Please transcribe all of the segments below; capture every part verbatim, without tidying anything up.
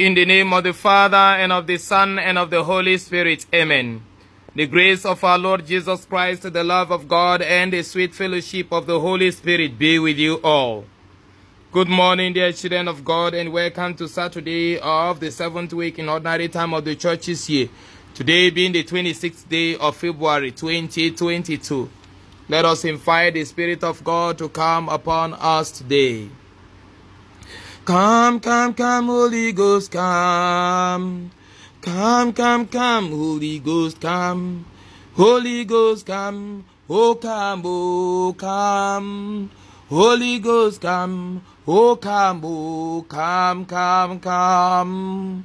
In the name of the Father, and of the Son, and of the Holy Spirit. Amen. The grace of our Lord Jesus Christ, the love of God, and the sweet fellowship of the Holy Spirit be with you all. Good morning, dear children of God, and welcome to Saturday of the seventh week in ordinary time of the church's year. Today being the twenty-sixth day of February twenty twenty-two. Let us invite the Spirit of God to come upon us today. Come, come, come, Holy Ghost, come. Come, come, come, Holy Ghost, come. Holy Ghost, come. Oh, come, oh, come. Holy Ghost, come. Oh, come, oh, come, come, come.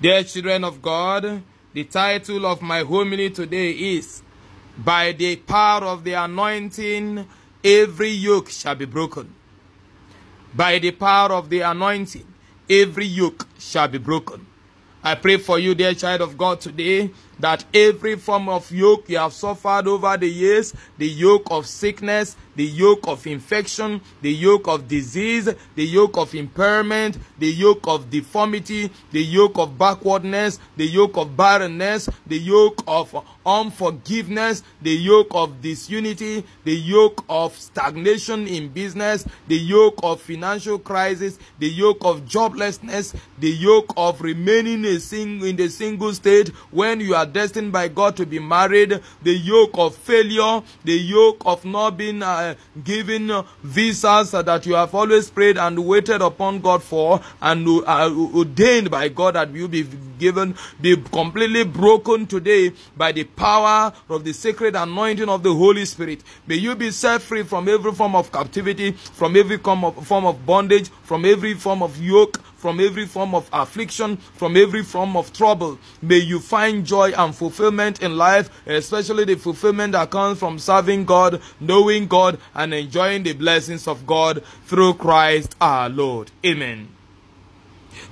Dear children of God, the title of my homily today is, By the Power of the Anointing, Every Yoke Shall Be Broken. By the power of the anointing, every yoke shall be broken. I pray for you, dear child of God, today, that every form of yoke you have suffered over the years, the yoke of sickness, the yoke of infection, the yoke of disease, the yoke of impairment, the yoke of deformity, the yoke of backwardness, the yoke of barrenness, the yoke of unforgiveness, the yoke of disunity, the yoke of stagnation in business, the yoke of financial crisis, the yoke of joblessness, the yoke of remaining a sing in the single state when you are destined by God to be married, the yoke of failure, the yoke of not being uh, given visas that you have always prayed and waited upon God for and uh, ordained by God that you be given, be completely broken today by the power of the sacred anointing of the Holy Spirit. May you be set free from every form of captivity, from every form of, form of bondage, from every form of yoke, from every form of affliction, from every form of trouble. May you find joy and fulfillment in life, especially the fulfillment that comes from serving God, knowing God, and enjoying the blessings of God through Christ our Lord. Amen.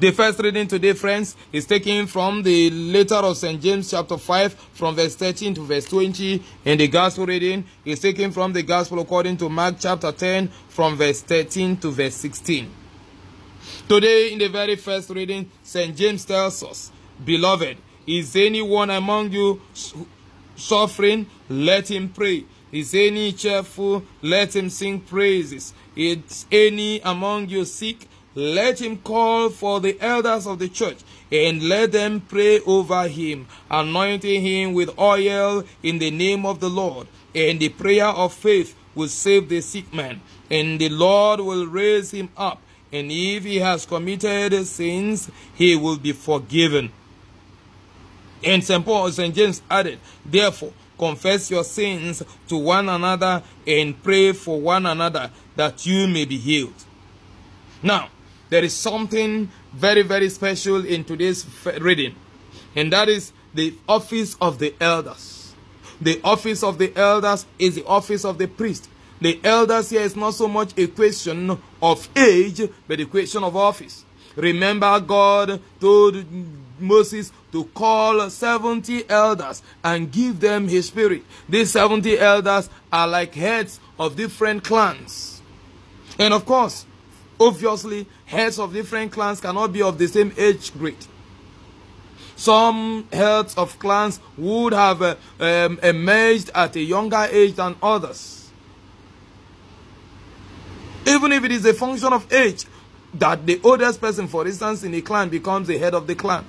The first reading today, friends, is taken from the letter of Saint James chapter five, from verse thirteen to verse twenty, and the gospel reading is taken from the gospel according to Mark chapter ten, from verse thirteen to verse sixteen. Today, in the very first reading, Saint James tells us, Beloved, is anyone among you suffering? Let him pray. Is any cheerful? Let him sing praises. Is any among you sick? Let him call for the elders of the church, and let them pray over him, anointing him with oil in the name of the Lord. And the prayer of faith will save the sick man, and the Lord will raise him up. And if he has committed sins, he will be forgiven. And Saint Paul, Saint James added, Therefore, confess your sins to one another and pray for one another that you may be healed. Now, there is something very, very special in today's reading, and that is the office of the elders. The office of the elders is the office of the priest. The elders here is not so much a question of age, but a question of office. Remember, God told Moses to call seventy elders and give them his spirit. These seventy elders are like heads of different clans. And of course, obviously, heads of different clans cannot be of the same age grade. Some heads of clans would have uh, um, emerged at a younger age than others. Even if it is a function of age, that the oldest person, for instance, in a clan becomes the head of the clan.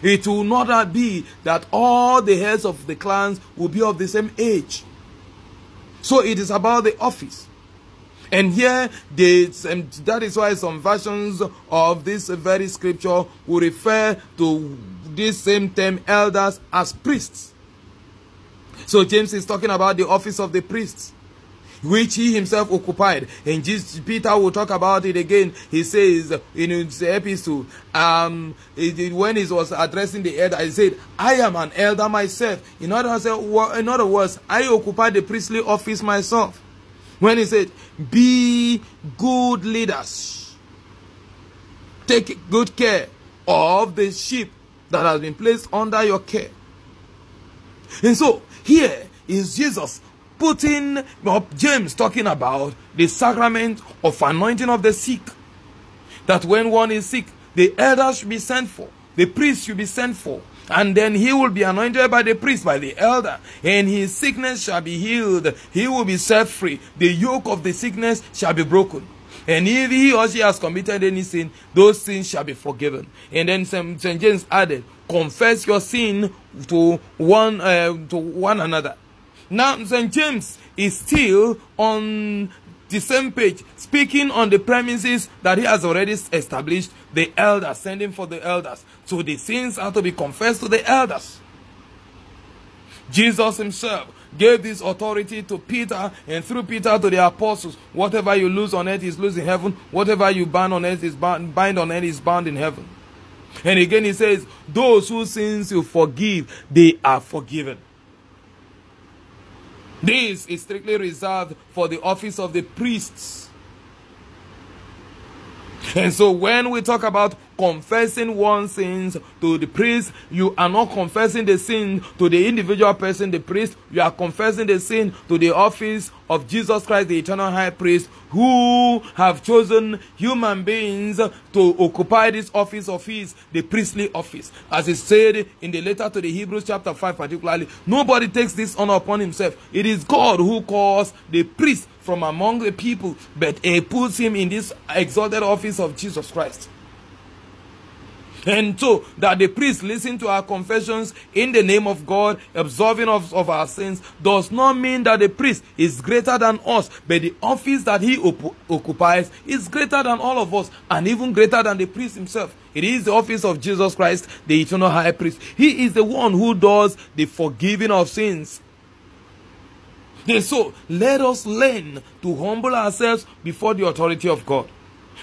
It will not be that all the heads of the clans will be of the same age. So it is about the office. And here, they, and that is why some versions of this very scripture will refer to this same term, elders, as priests. So James is talking about the office of the priests, which he himself occupied. And Jesus, Peter will talk about it again. He says in his epistle, um, when he was addressing the elder, he said, I am an elder myself. In other words, in other words, I occupy the priestly office myself. When he said, be good leaders. Take good care of the sheep that has been placed under your care. And so, here is Jesus putting up James talking about the sacrament of anointing of the sick. That when one is sick, The elders should be sent for. The priest should be sent for. And then he will be anointed by the priest, by the elder. And his sickness shall be healed. He will be set free. The yoke of the sickness shall be broken. And if he or she has committed any sin, those sins shall be forgiven. And then Saint James added, confess your sin to one, uh, to one another. Now, Saint James is still on the same page, speaking on the premises that he has already established, the elders, sending for the elders. So the sins are to be confessed to the elders. Jesus himself gave this authority to Peter, and through Peter to the apostles. Whatever you lose on earth is loose in heaven. Whatever you bind on earth is bound, bind on earth is bound in heaven. And again he says, those whose sins you forgive, they are forgiven. This is strictly reserved for the office of the priests. And so when we talk about confessing one's sins to the priest, you are not confessing the sin to the individual person, the priest. You are confessing the sin to the office of Jesus Christ, the eternal high priest, who have chosen human beings to occupy this office of his, the priestly office. As is said in the letter to the Hebrews chapter five particularly, nobody takes this honor upon himself. It is God who calls the priest from among the people, but he puts him in this exalted office of Jesus Christ. And so that the priest listen to our confessions in the name of God, absolving of, of our sins, does not mean that the priest is greater than us, but the office that he op occupies is greater than all of us, and even greater than the priest himself. It is the office of Jesus Christ, the eternal high priest. He is the one who does the forgiving of sins. And so let us learn to humble ourselves before the authority of God.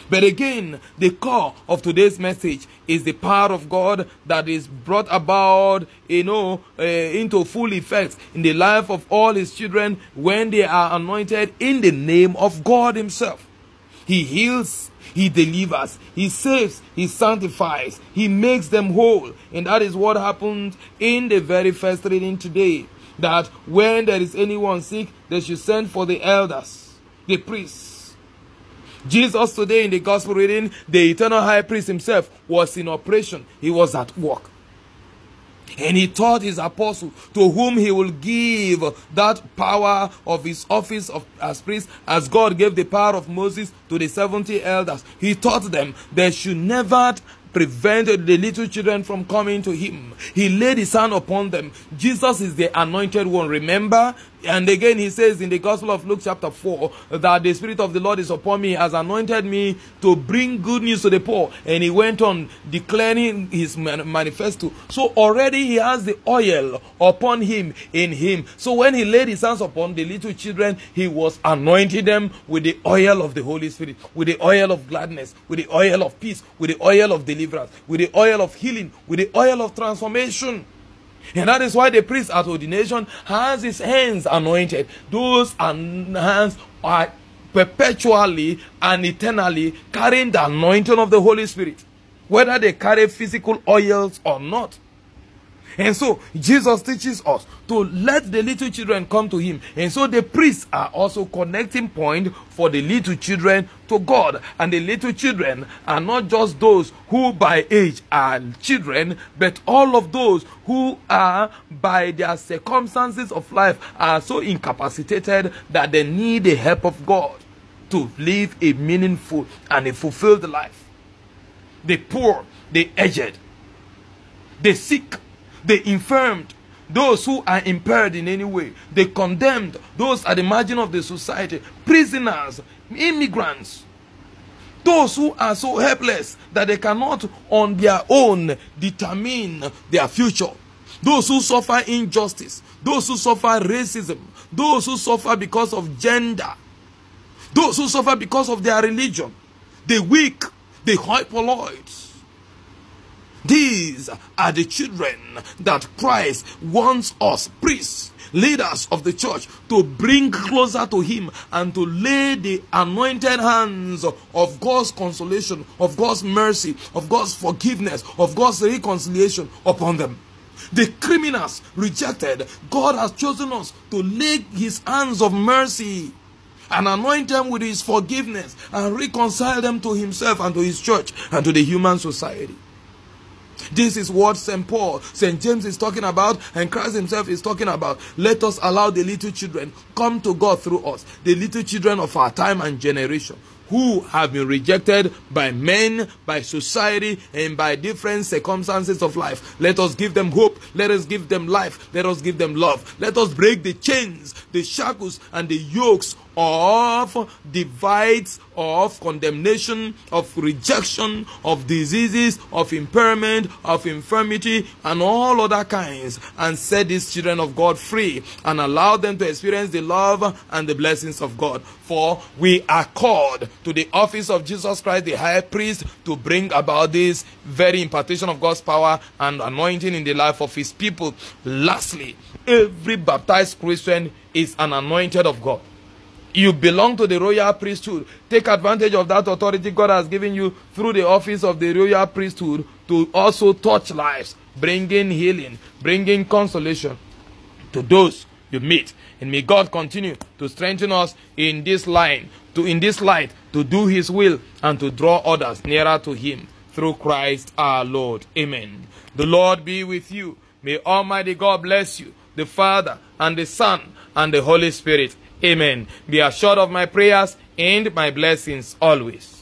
But again, the core of today's message is the power of God that is brought about, you know, uh, into full effect in the life of all his children when they are anointed in the name of God himself. He heals, he delivers, he saves, he sanctifies, he makes them whole. And that is what happened in the very first reading today, that when there is anyone sick, they should send for the elders, the priests. Jesus today in the gospel reading, the eternal high priest himself was in operation. He was at work. And he taught his apostles, to whom he will give that power of his office of, as priest, as God gave the power of Moses to the seventy elders. He taught them they should never prevent the little children from coming to him. He laid his hand upon them. Jesus is the anointed one, remember? And again he says in the Gospel of Luke chapter four that the Spirit of the Lord is upon me, has anointed me to bring good news to the poor. And he went on declaring his manifesto. So already he has the oil upon him, in him. So when he laid his hands upon the little children, he was anointing them with the oil of the Holy Spirit, with the oil of gladness, with the oil of peace, with the oil of deliverance, with the oil of healing, with the oil of transformation. And that is why the priest at ordination has his hands anointed. Those hands are perpetually and eternally carrying the anointing of the Holy Spirit, whether they carry physical oils or not. And so Jesus teaches us to let the little children come to him. And so the priests are also connecting point for the little children to God. And the little children are not just those who by age are children, but all of those who are by their circumstances of life are so incapacitated that they need the help of God to live a meaningful and a fulfilled life. The poor, the aged, the sick, the infirmed, those who are impaired in any way, the condemned, those at the margin of the society, prisoners, immigrants, those who are so helpless that they cannot on their own determine their future, those who suffer injustice, those who suffer racism, those who suffer because of gender, those who suffer because of their religion, the weak, the hypoloids. These are the children that Christ wants us, priests, leaders of the church, to bring closer to him and to lay the anointed hands of God's consolation, of God's mercy, of God's forgiveness, of God's reconciliation upon them. The criminals rejected, God has chosen us to lay his hands of mercy and anoint them with his forgiveness and reconcile them to himself and to his church and to the human society. This is what Saint Paul, Saint James is talking about, and Christ himself is talking about. Let us allow the little children come to God through us, the little children of our time and generation, who have been rejected by men, by society, and by different circumstances of life. Let us give them hope. Let us give them life. Let us give them love. Let us break the chains, the shackles, and the yokes of divides, of condemnation, of rejection, of diseases, of impairment, of infirmity, and all other kinds, and set these children of God free and allow them to experience the love and the blessings of God. For we are called to the office of Jesus Christ, the high priest, to bring about this very impartation of God's power and anointing in the life of his people. Lastly, every baptized Christian is an anointed of God. You belong to the royal priesthood. Take advantage of that authority God has given you through the office of the royal priesthood to also touch lives, bringing healing, bringing consolation to those you meet. And may God continue to strengthen us in this line, to in this light, to do his will and to draw others nearer to him through Christ our Lord. Amen. The Lord be with you. May Almighty God bless you, the Father and the Son and the Holy Spirit. Amen. Be assured of my prayers and my blessings always.